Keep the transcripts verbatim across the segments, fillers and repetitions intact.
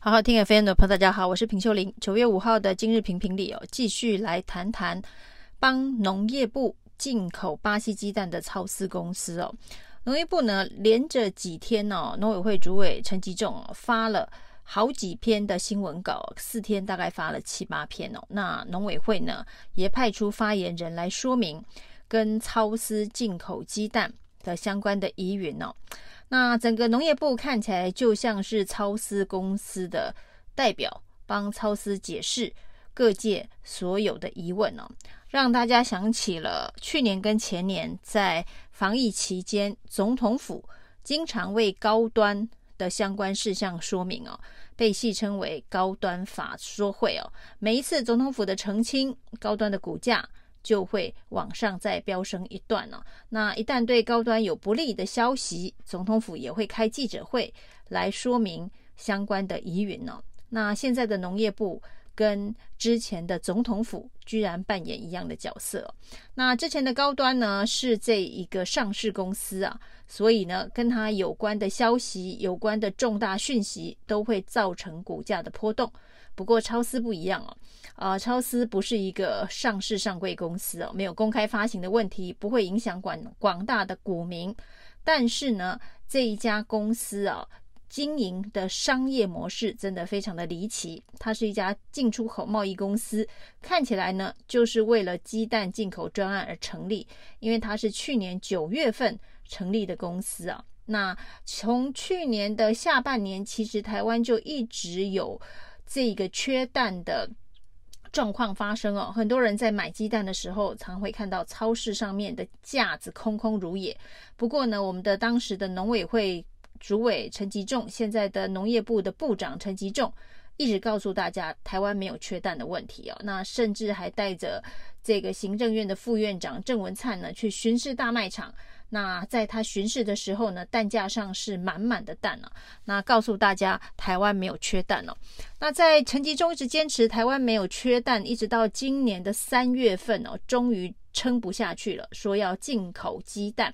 好好听 F M 的朋友，大家好，我是平秀玲。九月五号的今日评评理哦，继续来谈谈帮农业部进口巴西鸡蛋的超市公司哦。农业部呢，连着几天哦，农委会主委陈吉仲、哦、发了好几篇的新闻稿，四天大概发了七八篇哦。那农委会呢，也派出发言人来说明跟超市进口鸡蛋的相关的疑云哦。那整个农业部看起来就像是超司公司的代表，帮超司解释各界所有的疑问哦，让大家想起了去年跟前年在防疫期间，总统府经常为高端的相关事项说明哦，被戏称为高端法说会哦。每一次总统府的澄清，高端的股价就会往上再飙升一段哦。那一旦对高端有不利的消息，总统府也会开记者会来说明相关的疑云哦。那现在的农业部跟之前的总统府居然扮演一样的角色哦。那之前的高端呢，是这一个上市公司啊，所以呢，跟它有关的消息、有关的重大讯息都会造成股价的波动。不过超司不一样哦，呃，超司不是一个上市上柜公司哦，没有公开发行的问题，不会影响广广大的股民。但是呢，这一家公司啊，经营的商业模式真的非常的离奇。它是一家进出口贸易公司，看起来呢，就是为了鸡蛋进口专案而成立，因为它是去年九月份成立的公司啊。那从去年的下半年，其实台湾就一直有这个缺蛋的状况发生哦，很多人在买鸡蛋的时候，常会看到超市上面的架子空空如也。不过呢，我们的当时的农委会主委陈吉仲，现在的农业部的部长陈吉仲，一直告诉大家，台湾没有缺蛋的问题哦。那甚至还带着这个行政院的副院长郑文灿呢，去巡视大卖场。那在他巡视的时候呢，蛋架上是满满的蛋啊，那告诉大家台湾没有缺蛋哦。那在陈吉仲一直坚持台湾没有缺蛋，一直到今年的三月份哦，终于撑不下去了，说要进口鸡蛋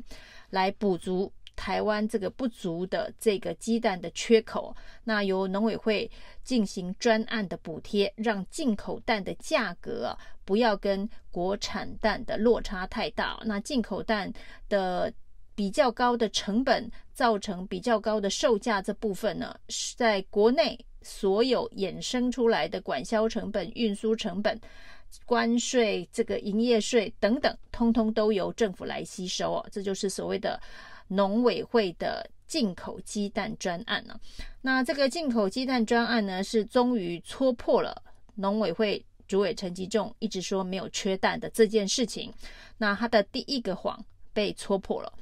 来补足台湾这个不足的这个鸡蛋的缺口。那由农委会进行专案的补贴，让进口蛋的价格、啊、不要跟国产蛋的落差太大。那进口蛋的比较高的成本造成比较高的售价，这部分呢，是在国内所有衍生出来的管销成本、运输成本、关税、这个营业税等等，通通都由政府来吸收哦。这就是所谓的农委会的进口鸡蛋专案呢、啊。那这个进口鸡蛋专案呢，是终于戳破了农委会主委陈吉仲一直说没有缺蛋的这件事情。那他的第一个谎被戳破了。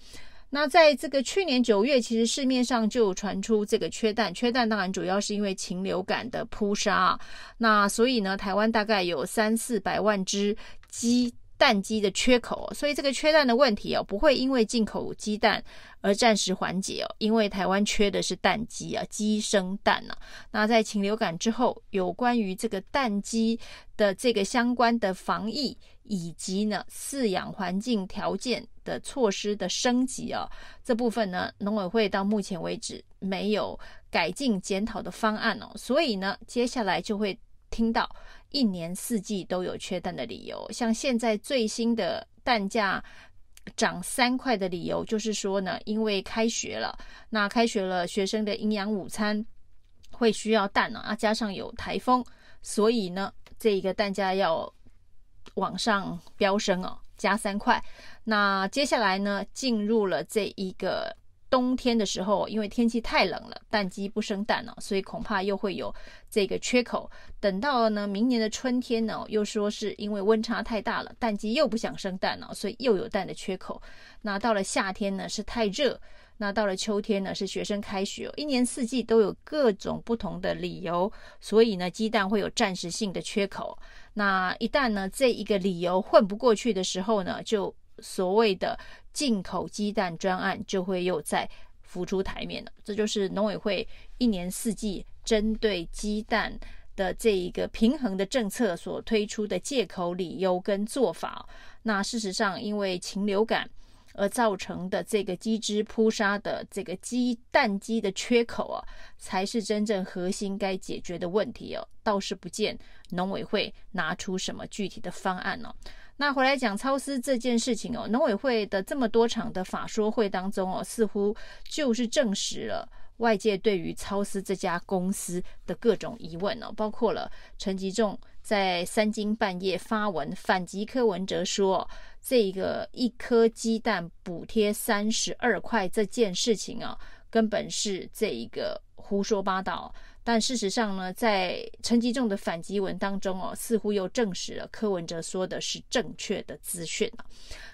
那在这个去年九月，其实市面上就传出这个缺蛋，缺蛋当然主要是因为禽流感的扑杀、啊。那所以呢，台湾大概有三四百万只鸡蛋鸡的缺口，所以这个缺蛋的问题哦，不会因为进口鸡蛋而暂时缓解哦，因为台湾缺的是蛋鸡啊，鸡生蛋啊。那在禽流感之后，有关于这个蛋鸡的这个相关的防疫以及呢饲养环境条件的措施的升级哦，这部分呢，农委会到目前为止没有改进检讨的方案哦，所以呢，接下来就会听到一年四季都有缺蛋的理由。像现在最新的蛋价涨三块的理由，就是说呢，因为开学了，那开学了学生的营养午餐会需要蛋啊，加上有台风，所以呢，这一个蛋价要往上飙升哦，加三块。那接下来呢，进入了这一个冬天的时候，因为天气太冷了，蛋鸡不生蛋了、哦，所以恐怕又会有这个缺口。等到呢明年的春天呢、哦，又说是因为温差太大了，蛋鸡又不想生蛋了、哦，所以又有蛋的缺口。那到了夏天呢是太热，那到了秋天呢是学生开学、哦，一年四季都有各种不同的理由，所以呢鸡蛋会有暂时性的缺口。那一旦呢这一个理由混不过去的时候呢，就所谓的进口鸡蛋专案就会又再浮出台面了。这就是农委会一年四季针对鸡蛋的这一个平衡的政策所推出的借口、理由跟做法。那事实上，因为禽流感而造成的这个鸡只扑杀的这个鸡蛋鸡的缺口啊，才是真正核心该解决的问题哦。倒是不见农委会拿出什么具体的方案哦。那回来讲超私这件事情哦，农委会的这么多场的法说会当中哦，似乎就是证实了外界对于超私这家公司的各种疑问哦，包括了陈吉仲在三更半夜发文反击柯文哲说，这个一颗鸡蛋补贴三十二块这件事情啊，根本是这一个胡说八道。但事实上呢，在陈吉仲的反击文当中哦，似乎又证实了柯文哲说的是正确的资讯啊。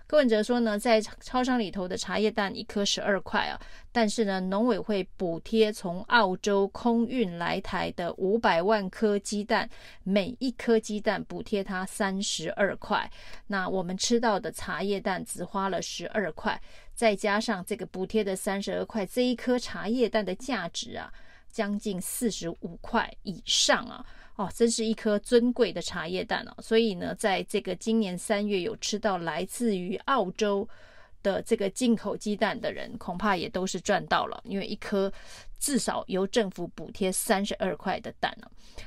柯文哲说呢，在超商里头的茶叶蛋一颗十二块啊，但是呢，农委会补贴从澳洲空运来台的五百万颗鸡蛋，每一颗鸡蛋补贴它三十二块。那我们吃到的茶叶蛋只花了十二块，再加上这个补贴的三十二块，这一颗茶叶蛋的价值啊，将近四十五块以上啊！哦，真是一颗尊贵的茶叶蛋哦。所以呢，在这个今年三月有吃到来自于澳洲的这个进口鸡蛋的人，恐怕也都是赚到了，因为一颗至少由政府补贴三十二块的蛋哦。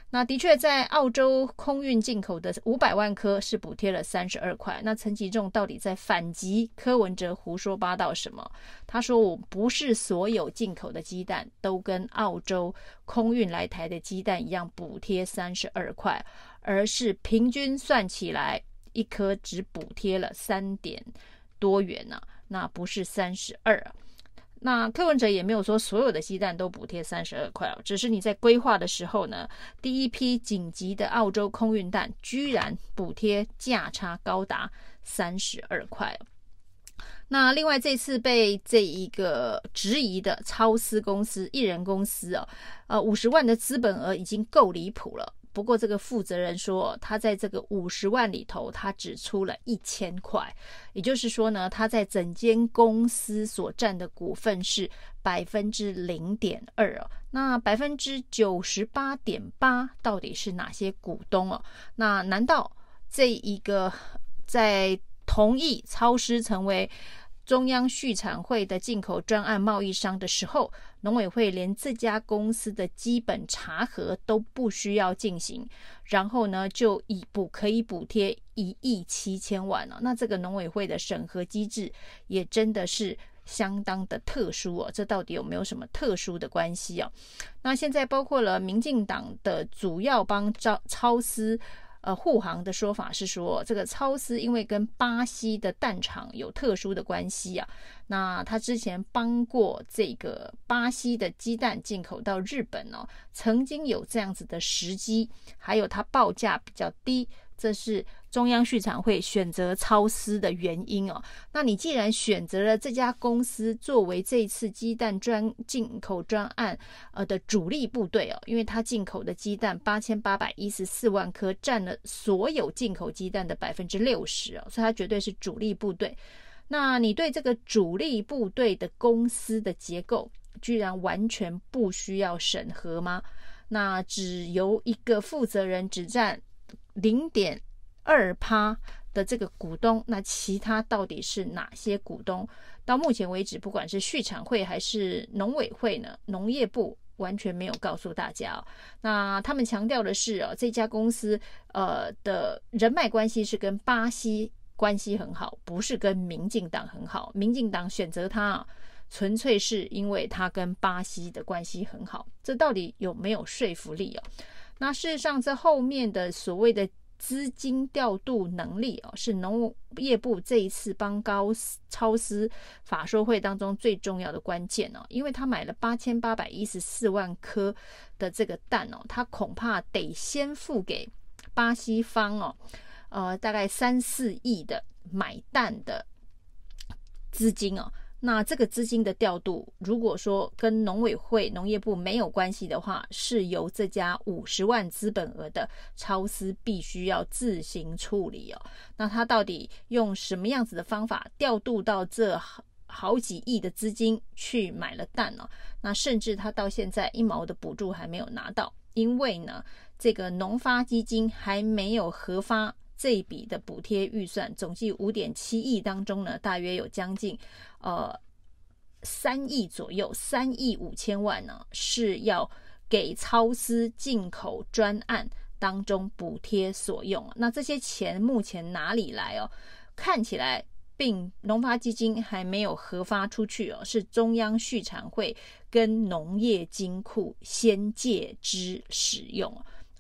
那的确，在澳洲空运进口的五百万颗是补贴了三十二块。那陈吉仲到底在反击柯文哲胡说八道什么？他说：“我不是所有进口的鸡蛋都跟澳洲空运来台的鸡蛋一样补贴三十二块，而是平均算起来，一颗只补贴了三点多元呢、啊，那不是三十二。”那柯文哲也没有说所有的鸡蛋都补贴三十二块哦，只是你在规划的时候呢，第一批紧急的澳洲空运蛋居然补贴价差高达三十二块哦。那另外这次被这一个质疑的超私公司一人公司哦，呃五十万的资本额已经够离谱了。不过这个负责人说，他在这个五十万里头，他只出了一千块，也就是说呢，他在整间公司所占的股份是百分之零点二哦。那百分之九十八点八到底是哪些股东哦？那难道这一个在同意超私成为中央畜产会的进口专案贸易商的时候，农委会连这家公司的基本查核都不需要进行，然后呢就以补可以补贴一亿七千万了、哦？那这个农委会的审核机制也真的是相当的特殊哦，这到底有没有什么特殊的关系哦？那现在包括了民进党的主要帮超超私呃，护航的说法是说，这个超私因为跟巴西的蛋厂有特殊的关系啊，那他之前帮过这个巴西的鸡蛋进口到日本哦，曾经有这样子的时机，还有它报价比较低，这是中央畜产会选择超私的原因哦。那你既然选择了这家公司作为这次鸡蛋专进口专案呃的主力部队哦，因为它进口的鸡蛋八千八百一十四万颗，占了所有进口鸡蛋的百分之六十哦，所以它绝对是主力部队。那你对这个主力部队的公司的结构，居然完全不需要审核吗？那只由一个负责人只占零点二趴的这个股东，那其他到底是哪些股东？到目前为止，不管是畜产会还是农委会呢，农业部完全没有告诉大家、哦。那他们强调的是哦，这家公司呃的人脉关系是跟巴西关系很好，不是跟民进党很好。民进党选择他、啊，纯粹是因为他跟巴西的关系很好。这到底有没有说服力哦？那事实上，这后面的所谓的资金调度能力哦，是农业部这一次帮高超私法说会当中最重要的关键哦，因为他买了八千八百一十四万颗的这个蛋哦，他恐怕得先付给巴西方哦，呃，大概三四亿的买蛋的资金哦。那这个资金的调度，如果说跟农委会、农业部没有关系的话，是由这家五十万资本额的超私必须要自行处理哦。那他到底用什么样子的方法调度到这好几亿的资金去买了蛋哦？那甚至他到现在一毛的补助还没有拿到，因为呢，这个农发基金还没有核发这一笔的补贴预算总计 五点七亿当中呢，大约有将近呃三亿左右，三亿五千万呢是要给超思进口专案当中补贴所用。那这些钱目前哪里来哦？看起来并农发基金还没有核发出去哦，是中央畜产会跟农业金库先借之使用。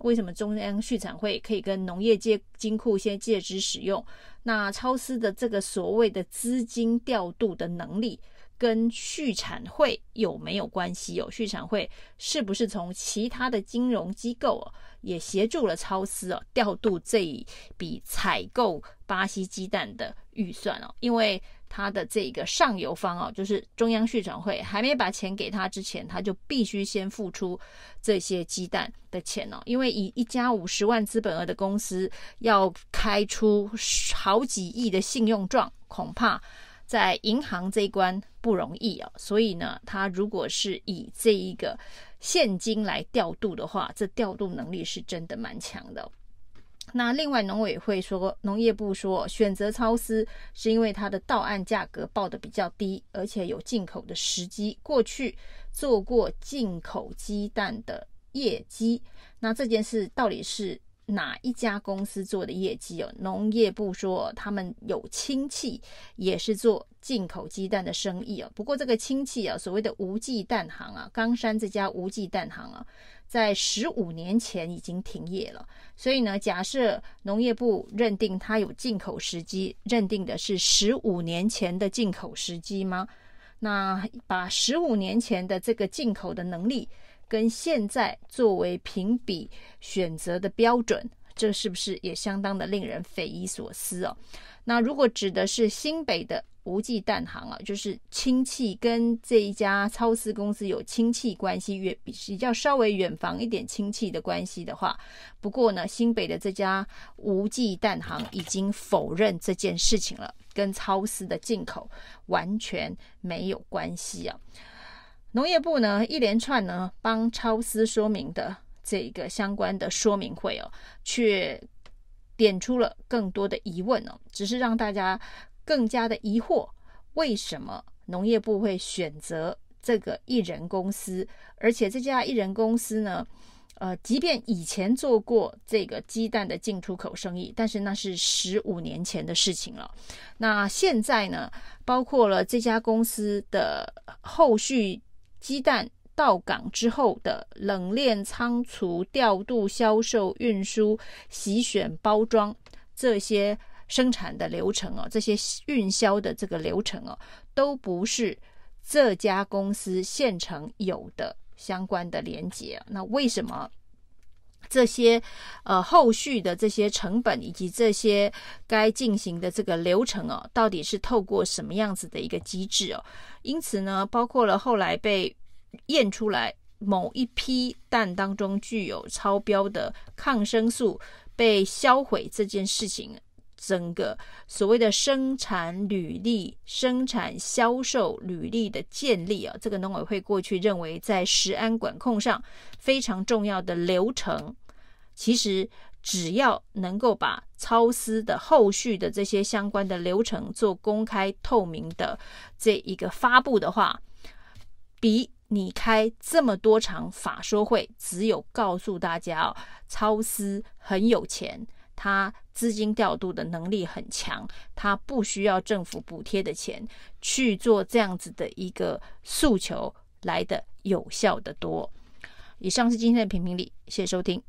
为什么中央畜产会可以跟农业金库先借之使用？那超思的这个所谓的资金调度的能力跟畜产会有没有关系哦？畜产会是不是从其他的金融机构、哦、也协助了超思、哦、调度这一笔采购巴西鸡蛋的预算哦？因为他的这个上游方哦，就是中央畜产会还没把钱给他之前，他就必须先付出这些鸡蛋的钱哦。因为以一家五十万资本额的公司要开出好几亿的信用状，恐怕在银行这一关不容易哦。所以呢，他如果是以这一个现金来调度的话，这调度能力是真的蛮强的哦。那另外农委会说，农业部说选择超思是因为它的到岸价格报的比较低，而且有进口的时机，过去做过进口鸡蛋的业绩。那这件事到底是哪一家公司做的业绩哦？农业部说他们有亲戚也是做进口鸡蛋的生意哦。不过这个亲戚啊，所谓的无忌蛋行啊，冈山这家无忌蛋行啊，在十五年前已经停业了。所以呢，假设农业部认定它有进口时机，认定的是十五年前的进口时机吗？那把十五年前的这个进口的能力跟现在作为评比选择的标准，这是不是也相当的令人匪夷所思哦？那如果指的是新北的无忌蛋行啊，就是亲戚跟这一家超思公司有亲戚关系，比较稍微远房一点亲戚的关系的话，不过呢，新北的这家无忌蛋行已经否认这件事情了，跟超思的进口完全没有关系啊。农业部呢一连串呢帮超思说明的这个相关的说明会哦，却点出了更多的疑问哦，只是让大家更加的疑惑，为什么农业部会选择这个一人公司？而且这家一人公司呢，呃，即便以前做过这个鸡蛋的进出口生意，但是那是十五年前的事情了。那现在呢，包括了这家公司的后续鸡蛋到港之后的冷链仓储、调度、销售、运输、洗选、包装这些生产的流程哦，这些运销的这个流程哦，都不是这家公司现成有的相关的连结。那为什么这些呃后续的这些成本以及这些该进行的这个流程哦，到底是透过什么样子的一个机制哦？因此呢，包括了后来被验出来某一批蛋当中具有超标的抗生素被销毁这件事情，整个所谓的生产履历、生产销售履历的建立啊，这个农委会过去认为在食安管控上非常重要的流程，其实只要能够把超思的后续的这些相关的流程做公开透明的这一个发布的话，比你开这么多场法说会，只有告诉大家哦，超思很有钱，他资金调度的能力很强，他不需要政府补贴的钱，去做这样子的一个诉求来的有效的多。以上是今天的评评理，谢谢收听。